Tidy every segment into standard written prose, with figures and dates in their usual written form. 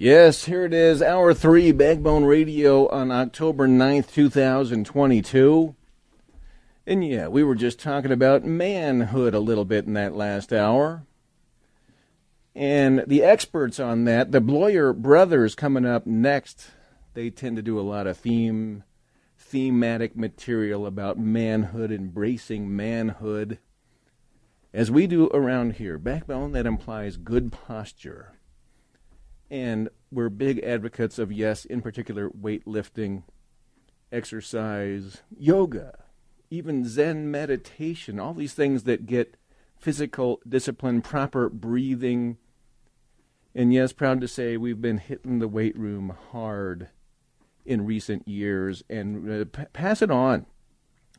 Yes, here it is, Hour 3, Backbone Radio on October 9th, 2022. And yeah, we were just talking about manhood a little bit in that last hour. And the experts on that, the Bloyer brothers coming up next, they tend to do a lot of thematic material about manhood, embracing manhood. As we do around here, Backbone, that implies good posture. And we're big advocates of, yes, in particular, weightlifting, exercise, yoga, even Zen meditation, all these things that get physical discipline, proper breathing. And yes, proud to say we've been hitting the weight room hard in recent years. And pass it on.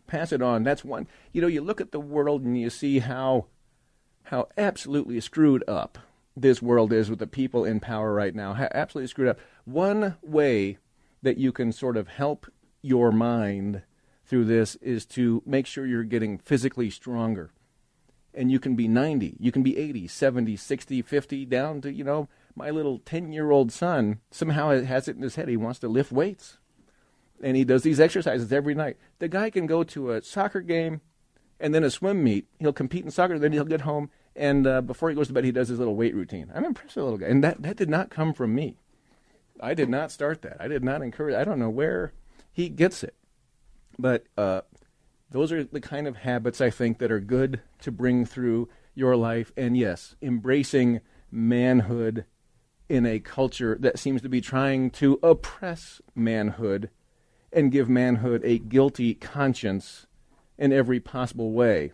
Pass it on. That's one. You know, you look at the world and you see how absolutely screwed up this world is with the people in power right now, absolutely screwed up. One way that you can sort of help your mind through this is to make sure you're getting physically stronger. And you can be 90, you can be 80, 70, 60, 50, down to, you know, my little 10-year-old son somehow has it in his head. He wants to lift weights. And he does these exercises every night. The guy can go to a soccer game and then a swim meet. He'll compete in soccer, then he'll get home. And before he goes to bed, he does his little weight routine. I'm impressed with the little guy. And that did not come from me. I did not start that. I did not encourage it. I don't know where he gets it. But those are the kind of habits, I think, that are good to bring through your life. And yes, embracing manhood in a culture that seems to be trying to oppress manhood and give manhood a guilty conscience in every possible way.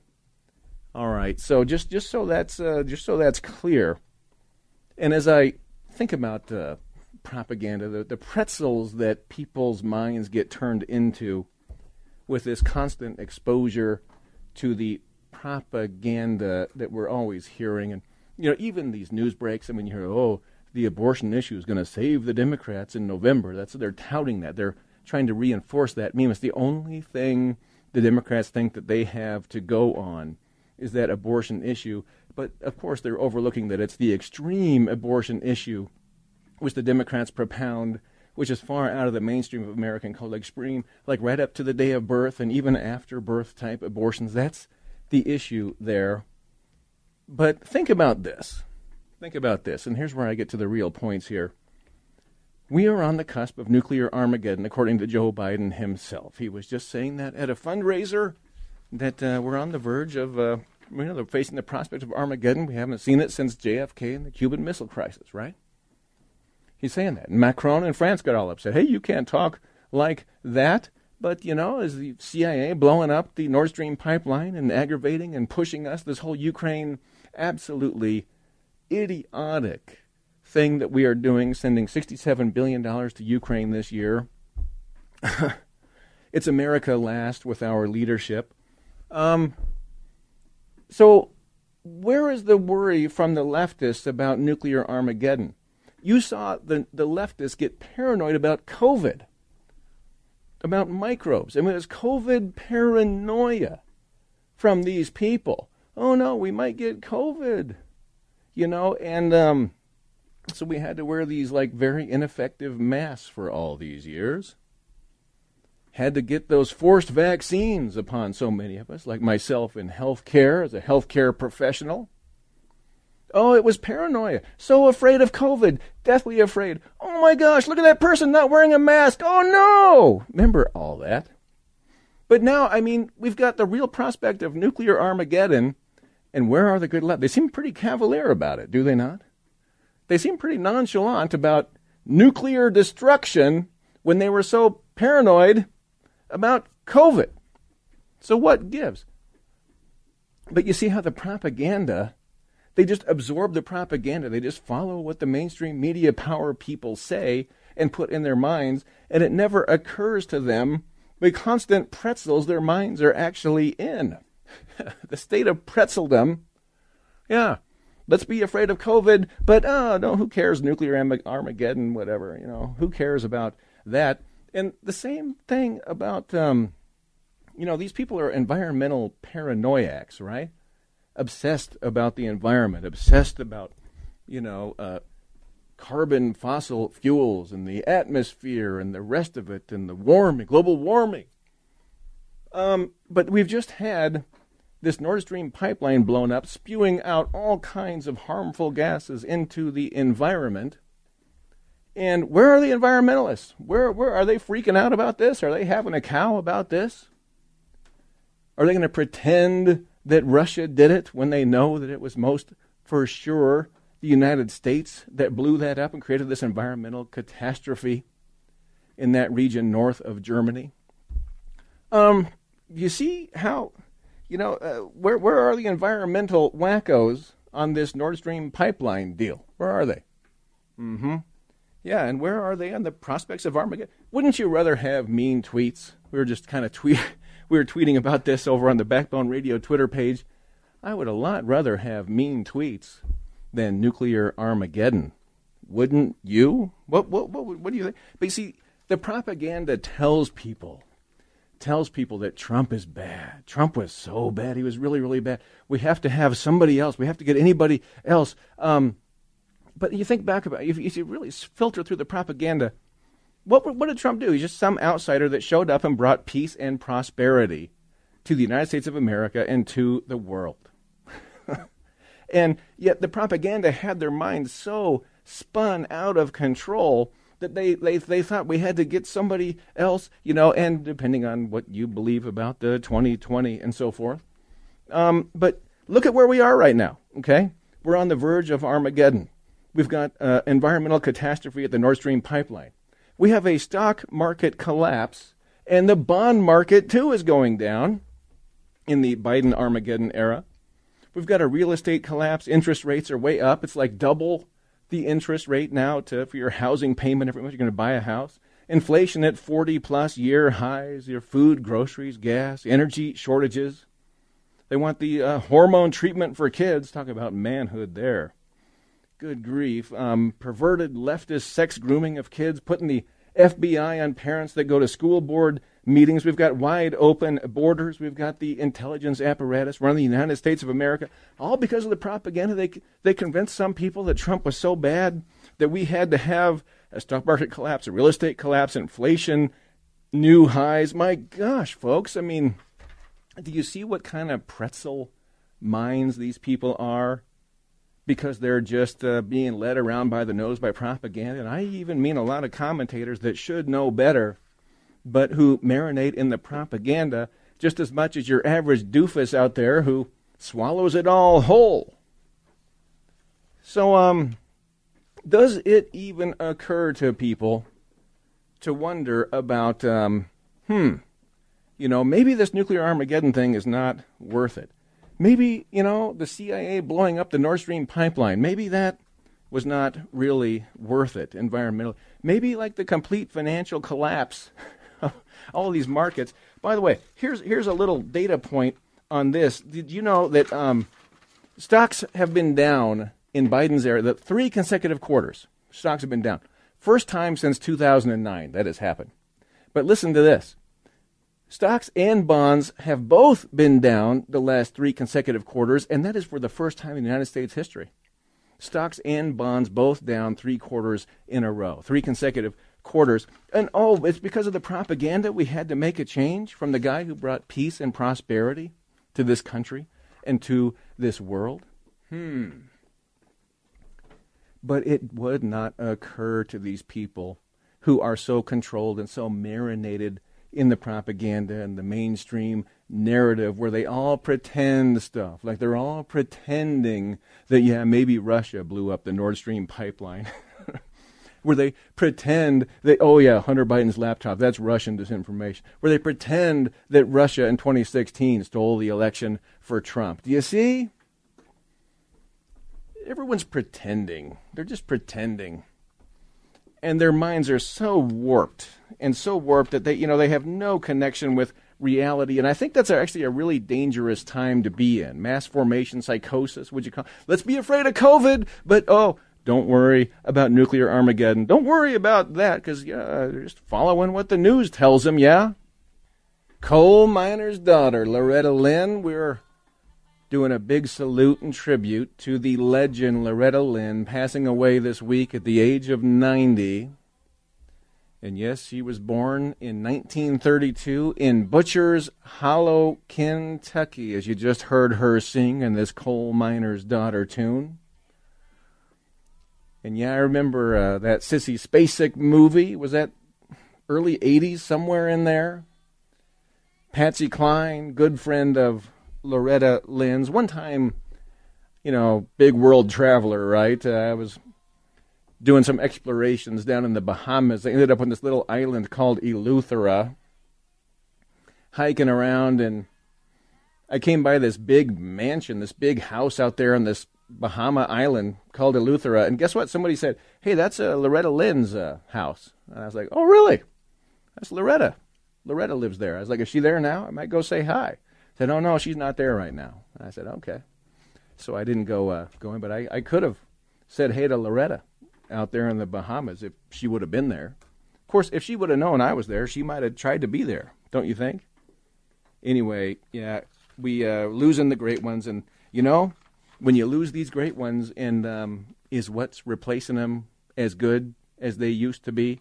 All right, so just so that's clear, and as I think about propaganda, the pretzels that people's minds get turned into with this constant exposure to the propaganda that we're always hearing, and you know, even these news breaks. I mean, you hear, oh, the abortion issue is going to save the Democrats in November. That's they're touting that. They're trying to reinforce that meme. It's the only thing the Democrats think that they have to go on is that abortion issue. But, of course, they're overlooking that it's the extreme abortion issue which the Democrats propound, which is far out of the mainstream of American culture, extreme, like right up to the day of birth and even after birth type abortions. That's the issue there. But think about this. Think about this. And here's where I get to the real points here. We are on the cusp of nuclear Armageddon, according to Joe Biden himself. He was just saying that at a fundraiser, that we're on the verge of, they're facing the prospect of Armageddon. We haven't seen it since JFK and the Cuban Missile Crisis, right? He's saying that. And Macron in France got all upset. Hey, you can't talk like that. But, you know, is the CIA blowing up the Nord Stream pipeline and aggravating and pushing us, this whole Ukraine absolutely idiotic thing that we are doing, sending $67 billion to Ukraine this year. It's America last with our leadership. So where is the worry from the leftists about nuclear Armageddon? You saw the leftists get paranoid about COVID, about microbes. I mean, it's COVID paranoia from these people. Oh, no, we might get COVID, you know, and so we had to wear these, like, very ineffective masks for all these years. Had to get those forced vaccines upon so many of us, like myself in healthcare as a healthcare professional. Oh, it was paranoia. So afraid of COVID, deathly afraid. Oh my gosh, look at that person not wearing a mask. Oh no! Remember all that. But now, I mean, we've got the real prospect of nuclear Armageddon, and where are the good left? They seem pretty cavalier about it, do they not? They seem pretty nonchalant about nuclear destruction when they were so paranoid about COVID. So what gives? But you see how the propaganda They just absorb the propaganda. They just follow what the mainstream media power people say and put in their minds, and it never occurs to them the constant pretzels their minds are actually in. The state of pretzeldom. Yeah, let's be afraid of COVID, but no, who cares, nuclear Armageddon, whatever, you know, who cares about that? And the same thing about, you know, these people are environmental paranoiacs, right? Obsessed about the environment, obsessed about, you know, carbon fossil fuels and the atmosphere and the rest of it and the warming, global warming. But we've just had this Nord Stream pipeline blown up, spewing out all kinds of harmful gases into the environment. And where are the environmentalists? Where are they freaking out about this? Are they having a cow about this? Are they going to pretend that Russia did it when they know that it was most for sure the United States that blew that up and created this environmental catastrophe in that region north of Germany? You see how, you know, where are the environmental wackos on this Nord Stream pipeline deal? Where are they? Mm-hmm. Yeah, and where are they on the prospects of Armageddon? Wouldn't you rather have mean tweets? We were just kind of tweeting about this over on the Backbone Radio Twitter page. I would a lot rather have mean tweets than nuclear Armageddon. Wouldn't you? What do you think? But you see, the propaganda tells people that Trump is bad. Trump was so bad. He was really, really bad. We have to have somebody else. We have to get anybody else. But you think back about it. If you really filter through the propaganda, what did Trump do? He's just some outsider that showed up and brought peace and prosperity to the United States of America and to the world. And yet the propaganda had their minds so spun out of control that they thought we had to get somebody else, you know, and depending on what you believe about the 2020 and so forth. But look at where we are right now, okay? We're on the verge of Armageddon. We've got environmental catastrophe at the Nord Stream pipeline. We have a stock market collapse, and the bond market, too, is going down in the Biden Armageddon era. We've got a real estate collapse. Interest rates are way up. It's like double the interest rate now for your housing payment every month. You're going to buy a house. Inflation at 40-plus year highs, your food, groceries, gas, energy shortages. They want the hormone treatment for kids. Talk about manhood there. Good grief. Perverted leftist sex grooming of kids, putting the FBI on parents that go to school board meetings. We've got wide open borders. We've got the intelligence apparatus running the United States of America, all because of the propaganda. They convinced some people that Trump was so bad that we had to have a stock market collapse, a real estate collapse, inflation, new highs. My gosh, folks. I mean, do you see what kind of pretzel minds these people are? Because they're just being led around by the nose by propaganda. And I even mean a lot of commentators that should know better, but who marinate in the propaganda just as much as your average doofus out there who swallows it all whole. So does it even occur to people to wonder about, you know, maybe this nuclear Armageddon thing is not worth it. Maybe, you know, the CIA blowing up the Nord Stream pipeline, maybe that was not really worth it environmentally. Maybe like the complete financial collapse of all these markets. By the way, here's a little data point on this. Did you know that stocks have been down in Biden's era, the 3 consecutive quarters? Stocks have been down. First time since 2009 that has happened. But listen to this. Stocks and bonds have both been down the last 3 consecutive quarters, and that is for the first time in the United States history. Stocks and bonds both down 3 quarters in a row, 3 consecutive quarters. And, oh, it's because of the propaganda we had to make a change from the guy who brought peace and prosperity to this country and to this world. But it would not occur to these people who are so controlled and so marinated in the propaganda and the mainstream narrative where they all pretend stuff, like they're all pretending that, yeah, maybe Russia blew up the Nord Stream pipeline, where they pretend that, oh, yeah, Hunter Biden's laptop, that's Russian disinformation, where they pretend that Russia in 2016 stole the election for Trump. Do you see? everyone's pretending. They're just pretending. And their minds are so warped that they have no connection with reality. And I think that's actually a really dangerous time to be in. Mass formation psychosis, would you call it? Let's be afraid of COVID, but don't worry about nuclear Armageddon. Don't worry about that because they're just following what the news tells them, yeah? Coal miner's daughter, Loretta Lynn. We're doing a big salute and tribute to the legend Loretta Lynn, passing away this week at the age of 90. And yes, she was born in 1932 in Butcher's Hollow, Kentucky, as you just heard her sing in this coal miner's daughter tune. And yeah, I remember that Sissy Spacek movie. Was that early 80s, somewhere in there? Patsy Cline, good friend of Loretta Lynn's. One time, big world traveler, right? I was doing some explorations down in the Bahamas. I ended up on this little island called Eleuthera, hiking around, and I came by this big mansion, this big house out there on this Bahama island called Eleuthera, and guess what? Somebody said, hey, that's Loretta Lynn's house. And I was like, oh, really? That's Loretta. Loretta lives there. I was like, is she there now? I might go say hi. I said, oh, no, she's not there right now. And I said, okay. So I didn't go in, but I could have said hey to Loretta out there in the Bahamas if she would have been there. Of course, if she would have known I was there, she might have tried to be there, don't you think? Anyway, yeah, we losing the great ones, and when you lose these great ones, and is what's replacing them as good as they used to be?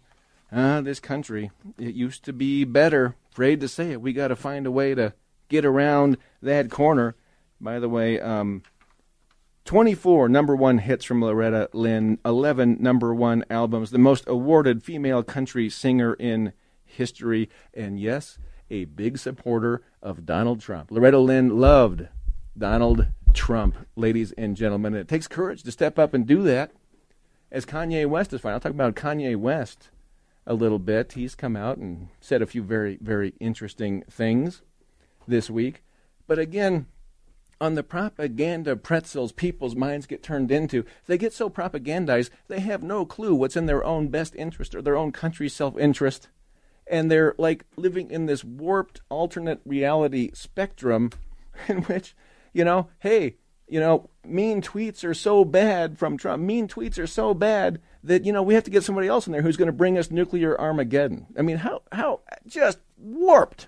This country, it used to be better. Afraid to say it. We got to find a way to get around that corner. By the way, 24 number one hits from Loretta Lynn, 11 number one albums, the most awarded female country singer in history, and yes, a big supporter of Donald Trump. Loretta Lynn loved Donald Trump, ladies and gentlemen. And it takes courage to step up and do that, as Kanye West is fine. I'll talk about Kanye West a little bit. He's come out and said a few very, very interesting things this week. But again, on the propaganda pretzels people's minds get turned into, they get so propagandized, they have no clue what's in their own best interest or their own country's self-interest. And they're like living in this warped alternate reality spectrum in which mean tweets are so bad from Trump. Mean tweets are so bad that, we have to get somebody else in there who's going to bring us nuclear Armageddon. I mean, how just warped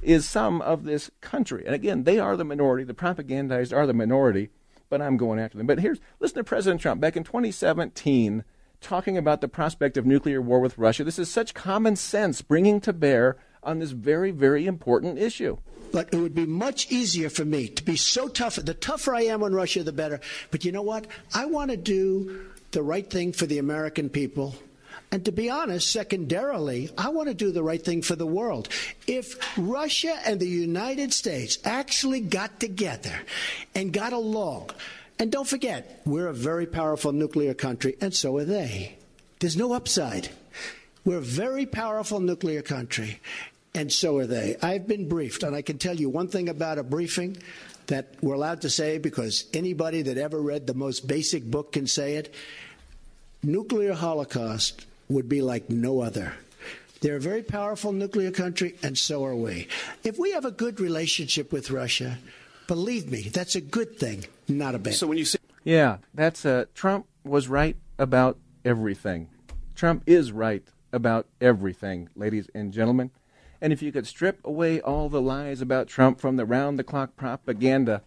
is some of this country? And again, they are the minority. The propagandized are the minority, but I'm going after them. But listen to President Trump back in 2017 talking about the prospect of nuclear war with Russia. This is such common sense bringing to bear on this very, very important issue. But it would be much easier for me to be so tough. The tougher I am on Russia, the better. But you know what? I want to do the right thing for the American people. And to be honest, secondarily, I want to do the right thing for the world. If Russia and the United States actually got together and got along, and don't forget, we're a very powerful nuclear country, and so are they. There's no upside. We're a very powerful nuclear country, and so are they. I've been briefed, and I can tell you one thing about a briefing that we're allowed to say because anybody that ever read the most basic book can say it. Nuclear holocaust would be like no other. They're a very powerful nuclear country, and so are we. If we have a good relationship with Russia, believe me, that's a good thing, not a bad thing. So when you say, yeah, that's Trump was right about everything. Trump is right about everything, ladies and gentlemen. And if you could strip away all the lies about Trump from the round-the-clock propaganda,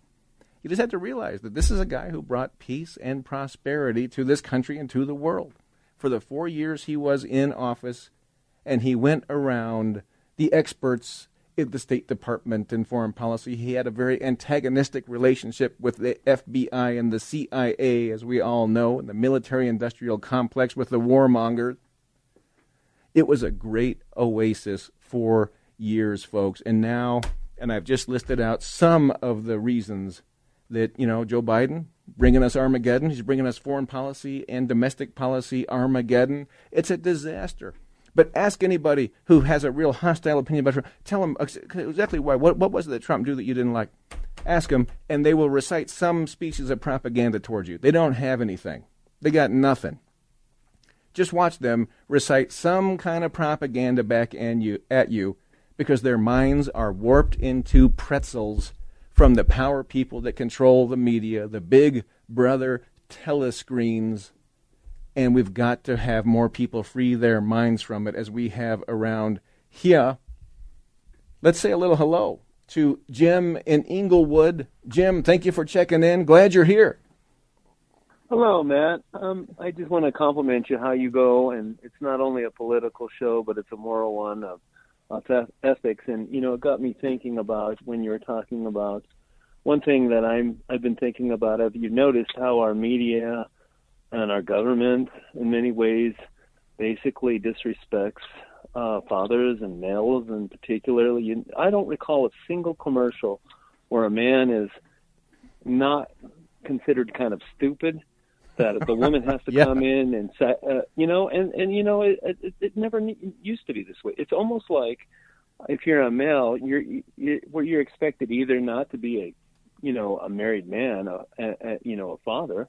you just have to realize that this is a guy who brought peace and prosperity to this country and to the world. For the 4 years he was in office, and he went around the experts in the State Department and foreign policy. He had a very antagonistic relationship with the FBI and the CIA, as we all know, and the military-industrial complex with the warmongers. It was a great oasis for years, folks. And now, and I've just listed out some of the reasons that, Joe Biden bringing us Armageddon. He's bringing us foreign policy and domestic policy Armageddon. It's a disaster. But ask anybody who has a real hostile opinion about Trump. Tell them exactly why. What was it that Trump did that you didn't like? Ask them, and they will recite some species of propaganda towards you. They don't have anything. They got nothing. Just watch them recite some kind of propaganda back at you, because their minds are warped into pretzels from the power people that control the media, the big brother telescreens, and we've got to have more people free their minds from it as we have around here. Let's say a little hello to Jim in Inglewood. Jim, thank you for checking in. Glad you're here. Hello, Matt. I just want to compliment you how you go, and it's not only a political show, but it's a moral one of ethics. And, you know, it got me thinking about when you were talking about one thing that I've been thinking about. Have you noticed how our media and our government, in many ways, basically disrespects fathers and males, and particularly, I don't recall a single commercial where a man is not considered kind of stupid, that the woman has to come in and say, it never used to be this way. It's almost like if you're a male, you're expected either not to be a married man, a father,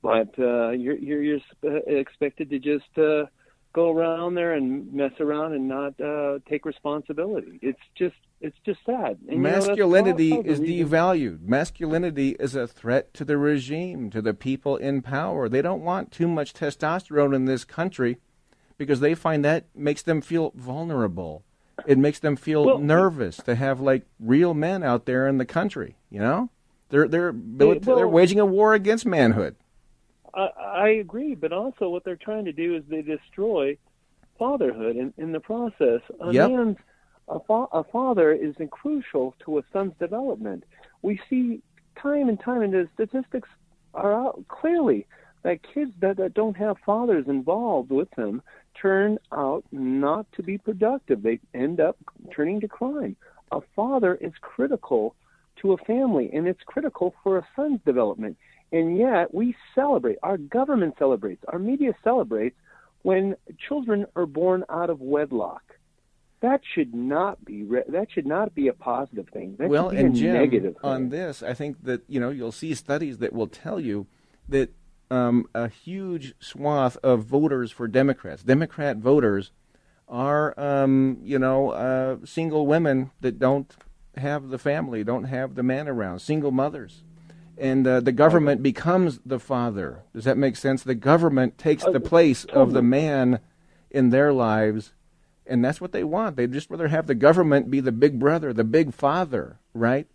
but you're expected to just go around there and mess around and not take responsibility. It's just sad. And, masculinity is devalued. Masculinity is a threat to the regime, to the people in power. They don't want too much testosterone in this country because they find that makes them feel vulnerable. It makes them feel nervous to have like real men out there in the country. You know, they're waging a war against manhood. I agree, but also what they're trying to do is they destroy fatherhood in the process. A father is crucial to a son's development. We see time and time, and the statistics are out clearly that kids that don't have fathers involved with them turn out not to be productive. They end up turning to crime. A father is critical to a family, and it's critical for a son's development. And yet we celebrate, our government celebrates, our media celebrates when children are born out of wedlock. That should not be a positive thing. That should be a negative thing. On this, I think that you'll see studies that will tell you that a huge swath of voters for Democrats, Democrat voters, are single women that don't have the family, don't have the man around, single mothers. And the government becomes the father. Does that make sense? The government takes the place of the man in their lives, and that's what they want. They'd just rather have the government be the big brother, the big father, right?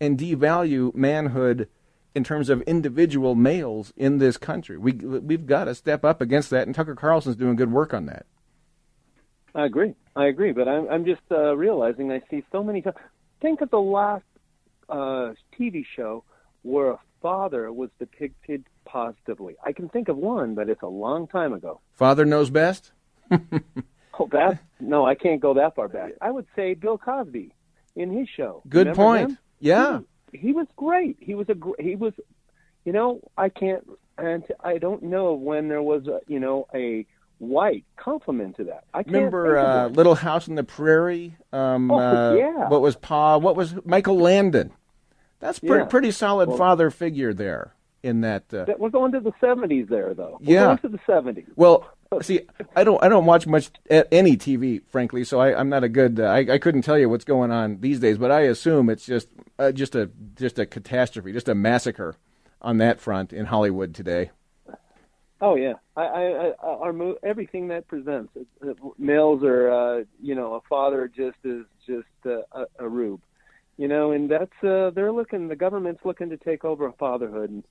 And devalue manhood in terms of individual males in this country. We've got to step up against that, and Tucker Carlson's doing good work on that. I agree, but I'm just realizing I see so many times. Think of the last TV show where a father was depicted positively. I can think of one, but it's a long time ago. Father Knows Best? No, I can't go that far back. I would say Bill Cosby in his show. Good Remember point. Him? Yeah. He was great. I don't know when there was a white compliment to that. I can't remember Little House on the Prairie. What was Michael Landon? That's pretty solid father figure there in that. We're going to the 70s there, though. We're going to the 70s. Well, see, I don't watch much any TV, frankly, so I'm not a good. I couldn't tell you what's going on these days, but I assume it's just a catastrophe, just a massacre on that front in Hollywood today. Oh yeah, everything that presents males are a father is just a rube. And that's the government's looking to take over fatherhood, and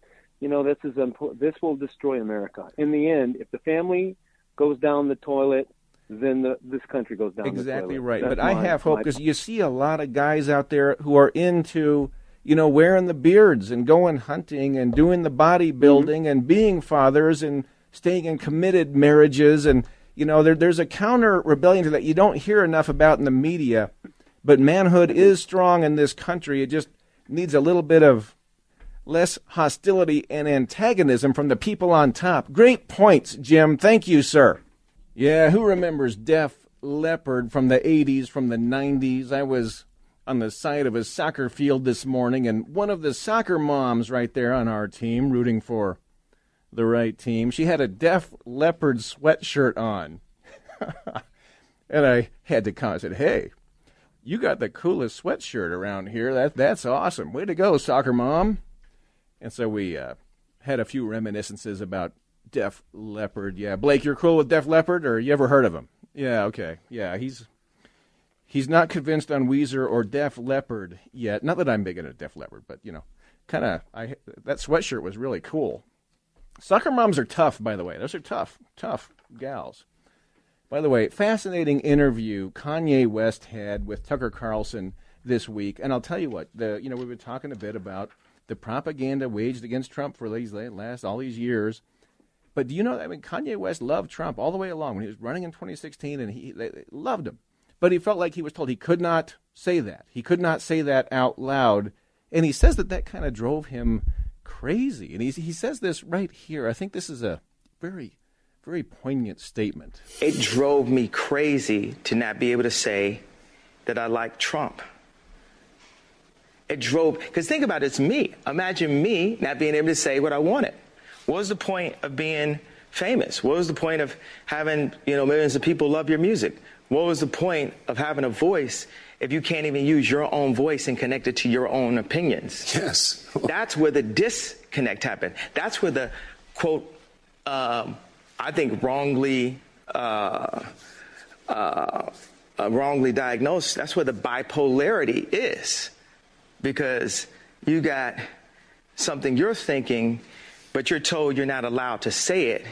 this will destroy America. In the end, if the family goes down the toilet, then this country goes down the toilet. Exactly right. That's but I have hope, because you see a lot of guys out there who are into, wearing the beards and going hunting and doing the bodybuilding and being fathers and staying in committed marriages. And, there's a counter-rebellion to that you don't hear enough about in the media. But manhood is strong in this country. It just needs a little bit of less hostility and antagonism from the people on top. Great points, Jim. Thank you, sir. Yeah, who remembers Def Leppard from the 80s, from the 90s? I was on the side of a soccer field this morning, and one of the soccer moms right there on our team rooting for the right team, she had a Def Leppard sweatshirt on. And I had to comment, I said, hey, you got the coolest sweatshirt around here. That's awesome. Way to go, soccer mom. And so we had a few reminiscences about Def Leppard. Yeah, Blake, you're cool with Def Leppard, or you ever heard of him? Yeah, okay. Yeah, he's not convinced on Weezer or Def Leppard yet. Not that I'm big into Def Leppard, but, you know, kind of, that sweatshirt was really cool. Soccer moms are tough, by the way. Those are tough gals. By the way, fascinating interview Kanye West had with Tucker Carlson this week. And I'll tell you what, we've been talking a bit about the propaganda waged against Trump for all these years. But do you know, Kanye West loved Trump all the way along when he was running in 2016, and they loved him. But he felt like he was told he could not say that. He could not say that out loud. And he says that kind of drove him crazy. And he says this right here. I think this is a very, very poignant statement. It drove me crazy to not be able to say that I like Trump. It drove, because think about it, it's me. Imagine me not being able to say what I wanted. What was the point of being famous? What was the point of having, millions of people love your music? What was the point of having a voice if you can't even use your own voice and connect it to your own opinions? Yes. That's where the disconnect happened. That's where the, quote, wrongly diagnosed, that's where the bipolarity is. Because you got something you're thinking, but you're told you're not allowed to say it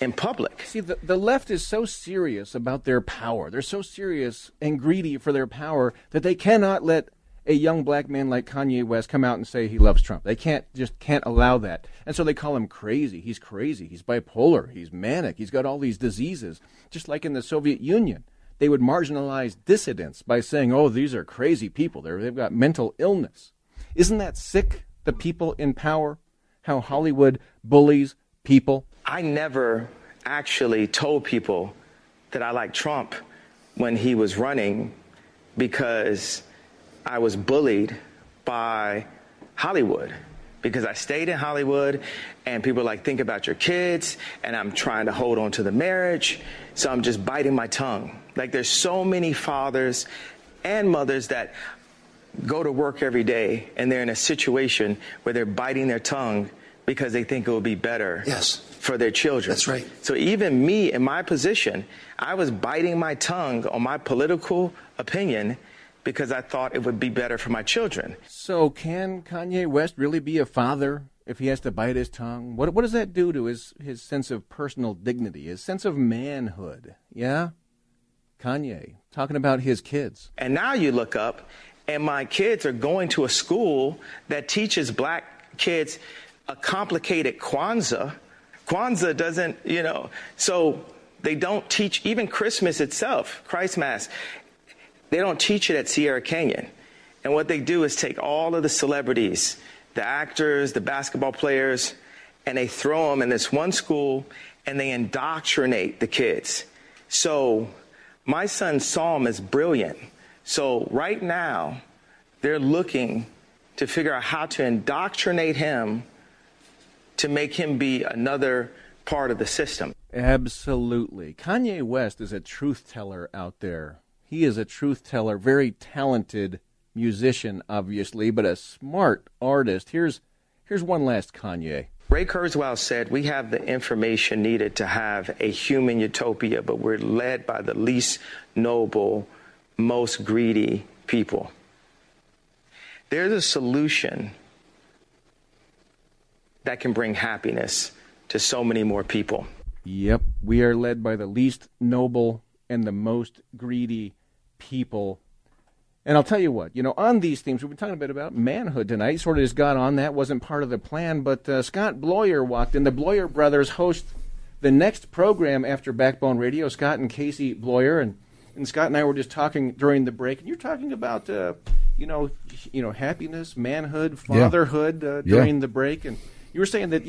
in public. See, the left is so serious about their power. They're so serious and greedy for their power that they cannot let a young black man like Kanye West come out and say he loves Trump. They can't allow that. And so they call him crazy. He's crazy. He's bipolar. He's manic. He's got all these diseases. Just like in the Soviet Union, they would marginalize dissidents by saying, oh, these are crazy people. They've got mental illness. Isn't that sick, the people in power? How Hollywood bullies people. I never actually told people that I liked Trump when he was running because I was bullied by Hollywood, because I stayed in Hollywood and people were like, think about your kids, and I'm trying to hold on to the marriage, so I'm just biting my tongue. Like, there's so many fathers and mothers that go to work every day and they're in a situation where they're biting their tongue because they think it will be better for their children. That's right. So even me in my position, I was biting my tongue on my political opinion because I thought it would be better for my children. So can Kanye West really be a father if he has to bite his tongue? What does that do to his sense of personal dignity, his sense of manhood? Yeah? Kanye talking about his kids. And now you look up, and my kids are going to a school that teaches black kids a complicated Kwanzaa. Kwanzaa doesn't, so they don't teach even Christmas itself, Christmas. They don't teach it at Sierra Canyon. And what they do is take all of the celebrities, the actors, the basketball players, and they throw them in this one school and they indoctrinate the kids. So my son Psalm is brilliant. So right now, they're looking to figure out how to indoctrinate him to make him be another part of the system. Absolutely. Kanye West is a truth teller out there. He is a truth teller, very talented musician, obviously, but a smart artist. Here's one last Kanye. Ray Kurzweil said, we have the information needed to have a human utopia, but we're led by the least noble, most greedy people. There's a solution that can bring happiness to so many more people. Yep, we are led by the least noble and the most greedy people. And I'll tell you what, on these themes, we've been talking a bit about manhood tonight, sort of just got on that, wasn't part of the plan, but Scott Bloyer walked in. The Bloyer brothers host the next program after Backbone Radio, Scott and Casey Bloyer, and Scott and I were just talking during the break, and you're talking about, happiness, manhood, fatherhood during the break, and you were saying that,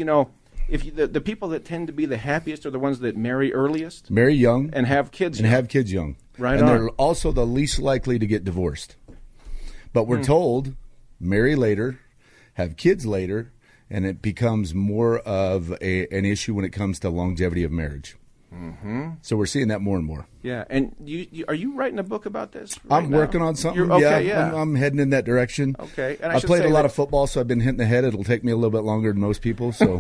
if the people that tend to be the happiest are the ones that marry earliest, marry young, and have kids young, right? And they're also the least likely to get divorced. But we're told, marry later, have kids later, and it becomes more of an issue when it comes to longevity of marriage. Mm-hmm. So we're seeing that more and more. Yeah, and you are you writing a book about this? Right, I'm working on something. I'm heading in that direction. Okay, and I played a lot of football, so I've been hitting the head. It'll take me a little bit longer than most people. So,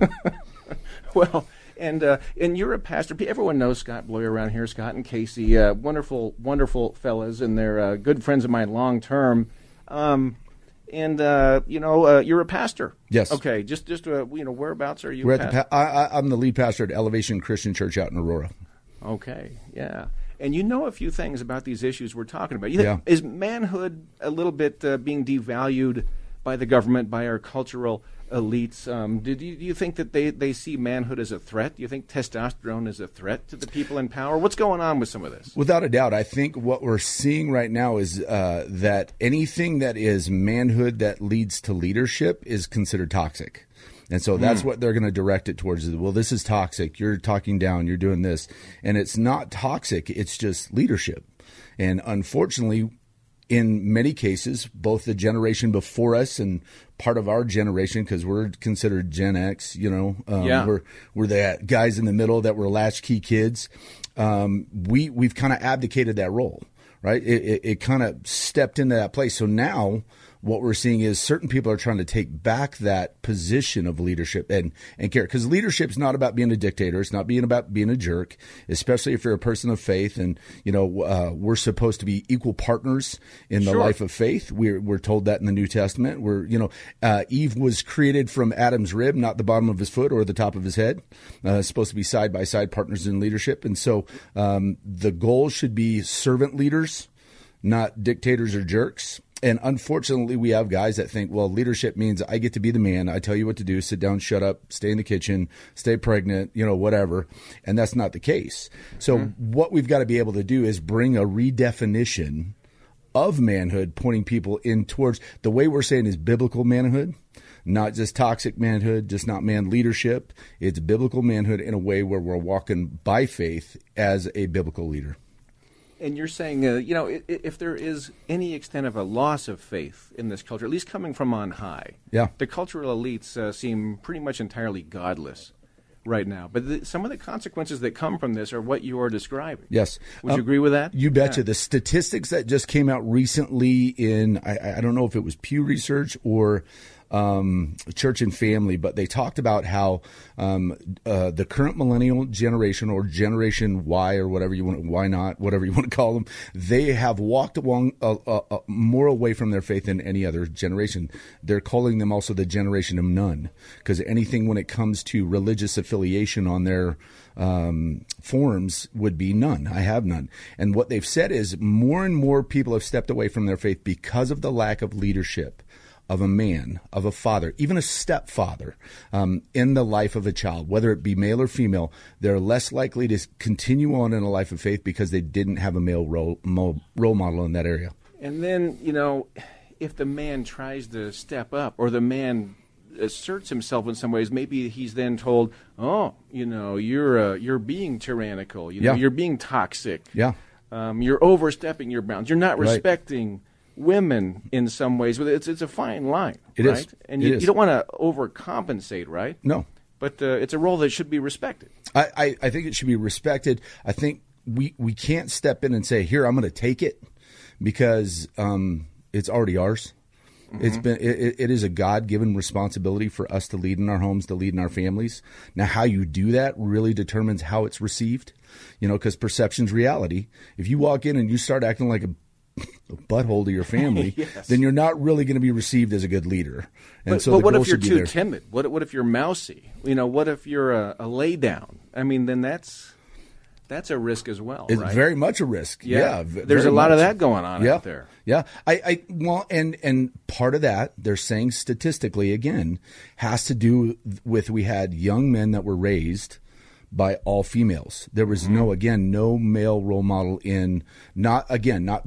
well, and you're a pastor. Everyone knows Scott Bloyer around here. Scott and Casey, wonderful fellas, and they're good friends of mine long term. You're a pastor. Yes. Okay. Just whereabouts are you? I'm the lead pastor at Elevation Christian Church out in Aurora. Okay. Yeah. And you know a few things about these issues we're talking about. Is manhood a little bit being devalued by the government, by our cultural elites? Do you think that they see manhood as a threat? Do you think testosterone is a threat to the people in power? What's going on with some of this? Without a doubt, I think what we're seeing right now is that anything that is manhood that leads to leadership is considered toxic. And so that's what they're going to direct it towards. Well, this is toxic. You're talking down. You're doing this. And it's not toxic. It's just leadership. And unfortunately, in many cases, both the generation before us and part of our generation, because we're considered Gen X, we're the guys in the middle that were latchkey kids. We've kind of abdicated that role, right? It kind of stepped into that place. So now what we're seeing is certain people are trying to take back that position of leadership and care, because leadership's not about being a dictator. It's not about being a jerk, especially if you're a person of faith. And, we're supposed to be equal partners in the life of faith. We're told that in the New Testament. Eve was created from Adam's rib, not the bottom of his foot or the top of his head. It's supposed to be side by side partners in leadership. And so the goal should be servant leaders, not dictators or jerks. And unfortunately, we have guys that think, well, leadership means I get to be the man. I tell you what to do. Sit down, shut up, stay in the kitchen, stay pregnant, whatever. And that's not the case. So what we've got to be able to do is bring a redefinition of manhood, pointing people in towards the way we're saying is biblical manhood, not just toxic manhood, just not man leadership. It's biblical manhood in a way where we're walking by faith as a biblical leader. And you're saying, if there is any extent of a loss of faith in this culture, at least coming from on high, the cultural elites seem pretty much entirely godless right now. But some of the consequences that come from this are what you are describing. Yes. Would you agree with that? You betcha. Yeah. The statistics that just came out recently in, I don't know if it was Pew Research or Church and Family, but they talked about how the current millennial generation or Generation Y or whatever you want, why not, whatever you want to call them, they have walked more away from their faith than any other generation. They're calling them also the generation of none, because anything when it comes to religious affiliation on their forms would be none. I have none. And what they've said is more and more people have stepped away from their faith because of the lack of leadership of a man, of a father, even a stepfather, in the life of a child, whether it be male or female. They're less likely to continue on in a life of faith because they didn't have a male role model in that area. And then, if the man tries to step up or the man asserts himself in some ways, maybe he's then told, oh, you're being tyrannical, you're being toxic, you're overstepping your bounds, you're not respecting women in some ways. It's a fine line. It right? is. And you don't want to overcompensate, right? No. But it's a role that should be respected. I think it should be respected. I think we can't step in and say, here, I'm going to take it, because it's already ours. Mm-hmm. It is a God-given responsibility for us to lead in our homes, to lead in our families. Now, how you do that really determines how it's received, because perception's reality. If you walk in and you start acting like a butthole to your family, then you're not really going to be received as a good leader. And but what if you're too timid? What if you're mousy? What if you're a lay down? I mean, then that's a risk as well. It's right? Very much a risk. There's a lot of that going on out there. Yeah. And part of that, they're saying statistically again, has to do with we had young men that were raised by all females. There was no male role model in, not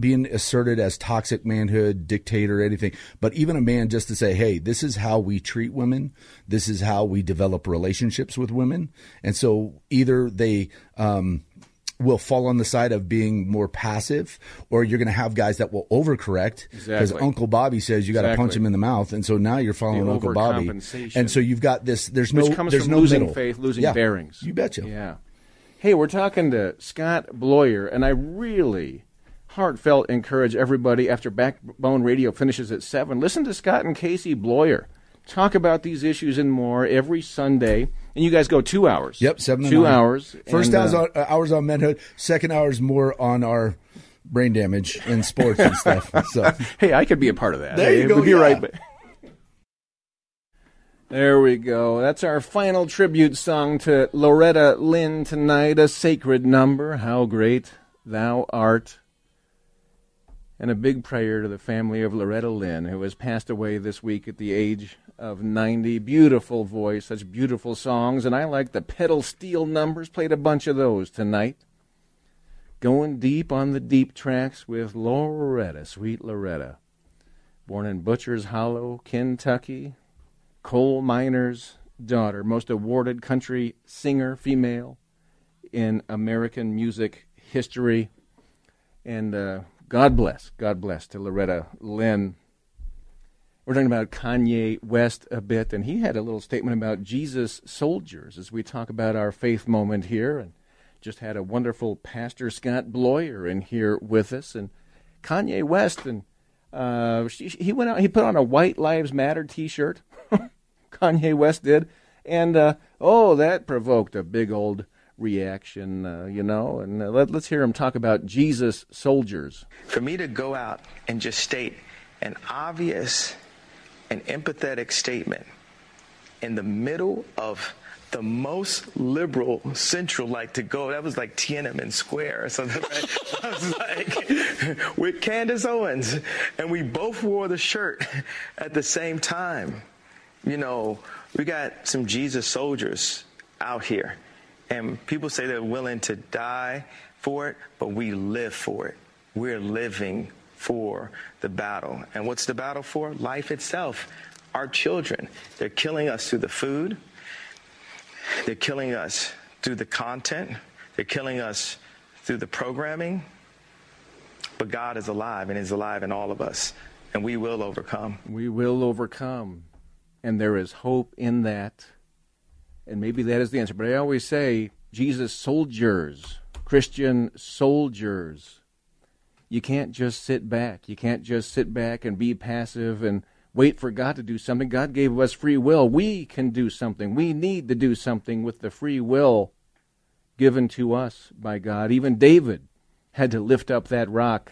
being asserted as toxic manhood, dictator, anything, but even a man just to say, hey, this is how we treat women. This is how we develop relationships with women. And so either they will fall on the side of being more passive, or you're going to have guys that will overcorrect because Uncle Bobby says you got to punch him in the mouth, and so now you're following Uncle Bobby, and so you've got this. There's no losing faith, losing bearings. You betcha. Yeah. Hey, we're talking to Scott Bloyer, and I really heartfelt encourage everybody after Backbone Radio finishes at 7. Listen to Scott and Casey Bloyer talk about these issues and more every Sunday. And you guys go 2 hours. Yep, 7 to 9. 2 hours. First hours on manhood. Second hours more on our brain damage and sports and stuff. So hey, I could be a part of that. There you go. You're right. But there we go. That's our final tribute song to Loretta Lynn tonight. A sacred number. How great thou art. And a big prayer to the family of Loretta Lynn, who has passed away this week at the age of 90. Beautiful voice, such beautiful songs. And I like the pedal steel numbers. Played a bunch of those tonight. Going deep on the deep tracks with Loretta, sweet Loretta. Born in Butcher's Hollow, Kentucky. Coal miner's daughter. Most awarded country singer, female, in American music history. And God bless to Loretta Lynn. We're talking about Kanye West a bit, and he had a little statement about Jesus soldiers as we talk about our faith moment here, and just had a wonderful Pastor Scott Bloyer in here with us, and Kanye West, and he went out, he put on a White Lives Matter T-shirt, Kanye West did, and that provoked a big old reaction, and let's hear him talk about Jesus soldiers. For me to go out and just state an obvious and empathetic statement in the middle of the most liberal central, like to go, that was like Tiananmen Square or something. Right? I was like, with Candace Owens, and we both wore the shirt at the same time. You know, we got some Jesus soldiers out here. And people say they're willing to die for it, but we live for it. We're living for the battle. And what's the battle for? Life itself. Our children. They're killing us through the food. They're killing us through the content. They're killing us through the programming. But God is alive, and He's alive in all of us. And we will overcome. We will overcome. And there is hope in that. And maybe that is the answer. But I always say, Jesus soldiers, Christian soldiers. You can't just sit back. You can't just sit back and be passive and wait for God to do something. God gave us free will. We can do something. We need to do something with the free will given to us by God. Even David had to lift up that rock.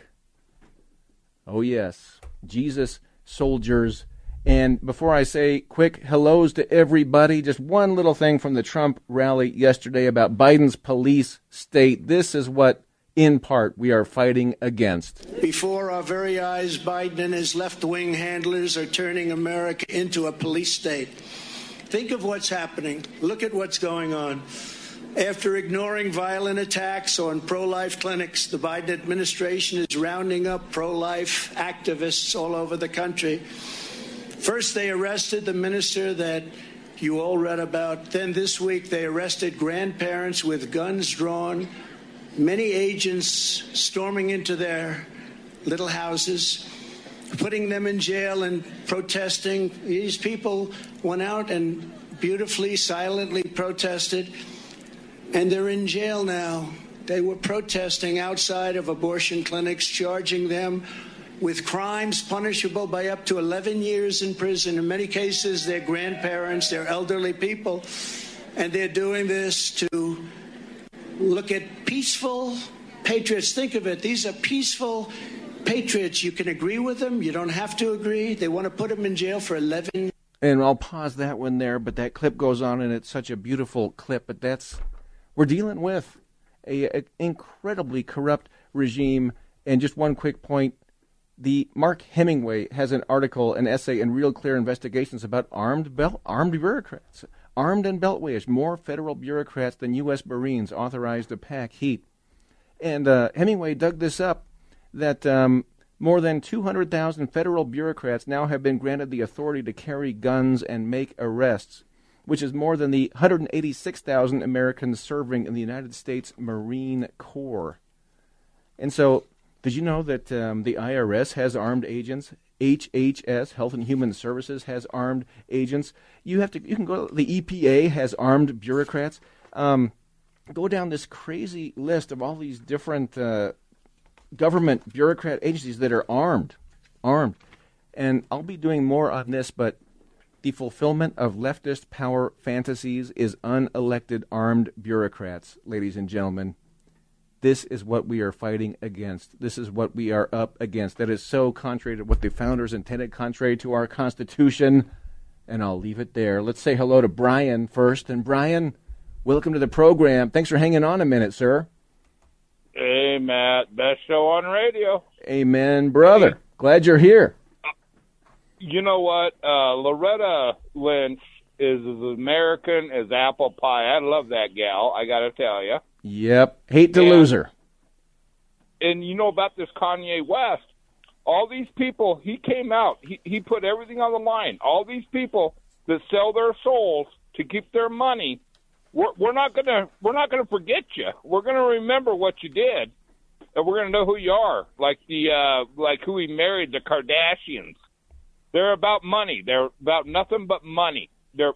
Oh, yes. Jesus soldiers. And before I say quick hellos to everybody, just one little thing from the Trump rally yesterday about Biden's police state. This is what, in part, we are fighting against. Before our very eyes, Biden and his left-wing handlers are turning America into a police state. Think of what's happening. Look at what's going on. After ignoring violent attacks on pro-life clinics, the Biden administration is rounding up pro-life activists all over the country. First, they arrested the minister that you all read about. Then this week, they arrested grandparents with guns drawn, many agents storming into their little houses, putting them in jail and protesting. These people went out and beautifully, silently protested, and they're in jail now. They were protesting outside of abortion clinics, charging them with crimes punishable by up to 11 years in prison. In many cases, their grandparents, their elderly people, and they're doing this to look at peaceful patriots. Think of it. These are peaceful patriots. You can agree with them. You don't have to agree. They want to put them in jail for 11 years. And I'll pause that one there, but that clip goes on, and it's such a beautiful clip. But that's, we're dealing with an incredibly corrupt regime. And just one quick point. The Mark Hemingway has an article, an essay in Real Clear Investigations about armed bureaucrats, armed and beltways, more federal bureaucrats than U.S. Marines authorized to pack heat. And Hemingway dug this up, that more than 200,000 federal bureaucrats now have been granted the authority to carry guns and make arrests. which is more than the 186,000 Americans serving in the United States Marine Corps. And so, did you know that the IRS has armed agents? HHS, Health and Human Services, has armed agents. You can go. The EPA has armed bureaucrats. Go down this crazy list of all these different government bureaucrat agencies that are armed. And I'll be doing more on this, but the fulfillment of leftist power fantasies is unelected armed bureaucrats, ladies and gentlemen. This is what we are fighting against. This is what we are up against. That is so contrary to what the founders intended, contrary to our Constitution. And I'll leave it there. Let's say hello to Brian first. And Brian, welcome to the program. Thanks for hanging on a minute, sir. Hey, Matt. Best show on radio. Amen, brother. Glad you're here. You know what? Loretta Lynn is as American as apple pie. I love that gal, I got to tell you. Yep. Hate to lose her. And you know about this Kanye West. All these people, he came out. He put everything on the line. All these people that sell their souls to keep their money, we're not gonna forget you. We're going to remember what you did, and we're going to know who you are. Like the like who he married, the Kardashians. They're about money. They're about nothing but money. They're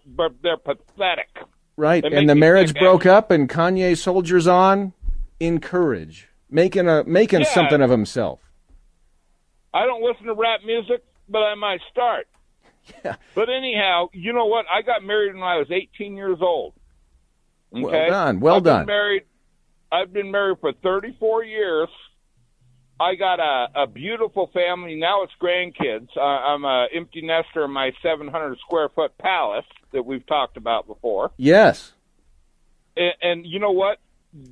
pathetic. Right, and the marriage broke up, and Kanye soldiers on in courage, making something of himself. I don't listen to rap music, but I might start. Yeah. But anyhow, you know what? I got married when I was 18 years old. Okay? Well done. I've been married for 34 years. I got a beautiful family. Now it's grandkids. I'm an empty nester in my 700-square-foot palace that we've talked about before. Yes. And you know what?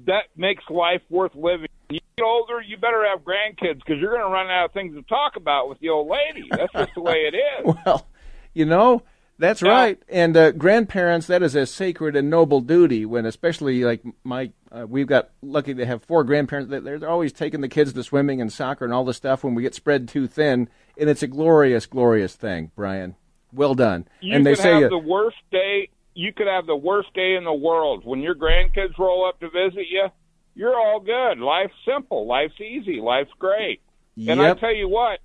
That makes life worth living. You get older, you better have grandkids because you're going to run out of things to talk about with the old lady. That's just the way it is. Well, you know, that's right. And grandparents, that is a sacred and noble duty when especially like my we've got lucky to have four grandparents. They're always taking the kids to swimming and soccer and all the stuff when we get spread too thin. And it's a glorious, glorious thing, Brian. Well done. You could have the worst day in the world. When your grandkids roll up to visit you, you're all good. Life's simple. Life's easy. Life's great. Yep. And I tell you what,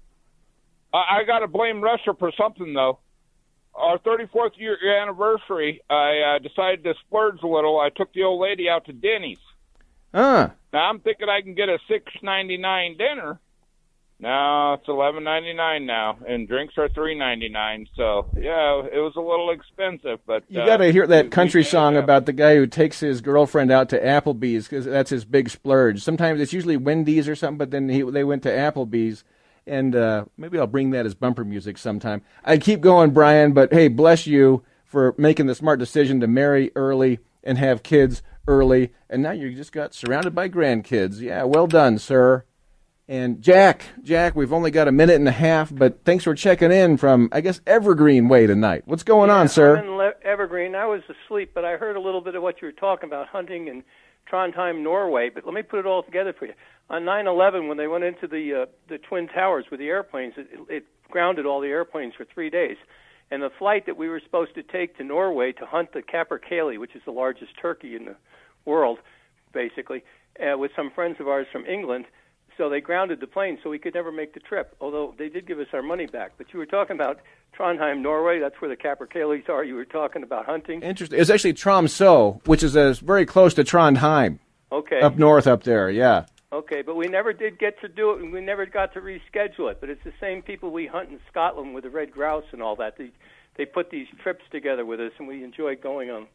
I got to blame Russia for something, though. Our 34th year anniversary, I decided to splurge a little. I took the old lady out to Denny's. Now, I'm thinking I can get a $6.99 dinner. No, it's $11.99 now, and drinks are $3.99. So, yeah, it was a little expensive. But you got to hear that country song about the guy who takes his girlfriend out to Applebee's because that's his big splurge. Sometimes it's usually Wendy's or something, but then they went to Applebee's. And maybe I'll bring that as bumper music sometime. I keep going, Brian, but hey, bless you for making the smart decision to marry early and have kids early. And now you just got surrounded by grandkids. Yeah, well done, sir. And Jack, we've only got a minute and a half, but thanks for checking in from, I guess, Evergreen way tonight. What's going on, sir? I'm in Evergreen. I was asleep, but I heard a little bit of what you were talking about, hunting in Trondheim, Norway. But let me put it all together for you. On 9/11, when they went into the Twin Towers with the airplanes, it grounded all the airplanes for 3 days. And the flight that we were supposed to take to Norway to hunt the capercaillie, which is the largest turkey in the world, basically, with some friends of ours from England, so they grounded the plane so we could never make the trip, although they did give us our money back. But you were talking about Trondheim, Norway. That's where the capercaillies are. You were talking about hunting. Interesting. It's actually Tromsø, which is very close to Trondheim. Okay. Up north up there, yeah. Okay, but we never did get to do it, and we never got to reschedule it. But it's the same people we hunt in Scotland with the red grouse and all that. They put these trips together with us, and we enjoy going on.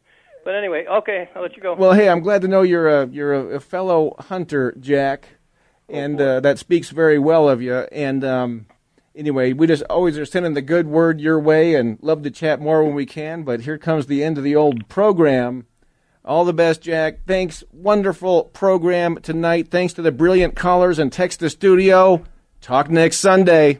But anyway, okay, I'll let you go. Well, hey, I'm glad to know you're a fellow hunter, Jack, and that speaks very well of you. And anyway, we just always are sending the good word your way and love to chat more when we can. But here comes the end of the old program. All the best, Jack. Thanks. Wonderful program tonight. Thanks to the brilliant callers and text the studio. Talk next Sunday.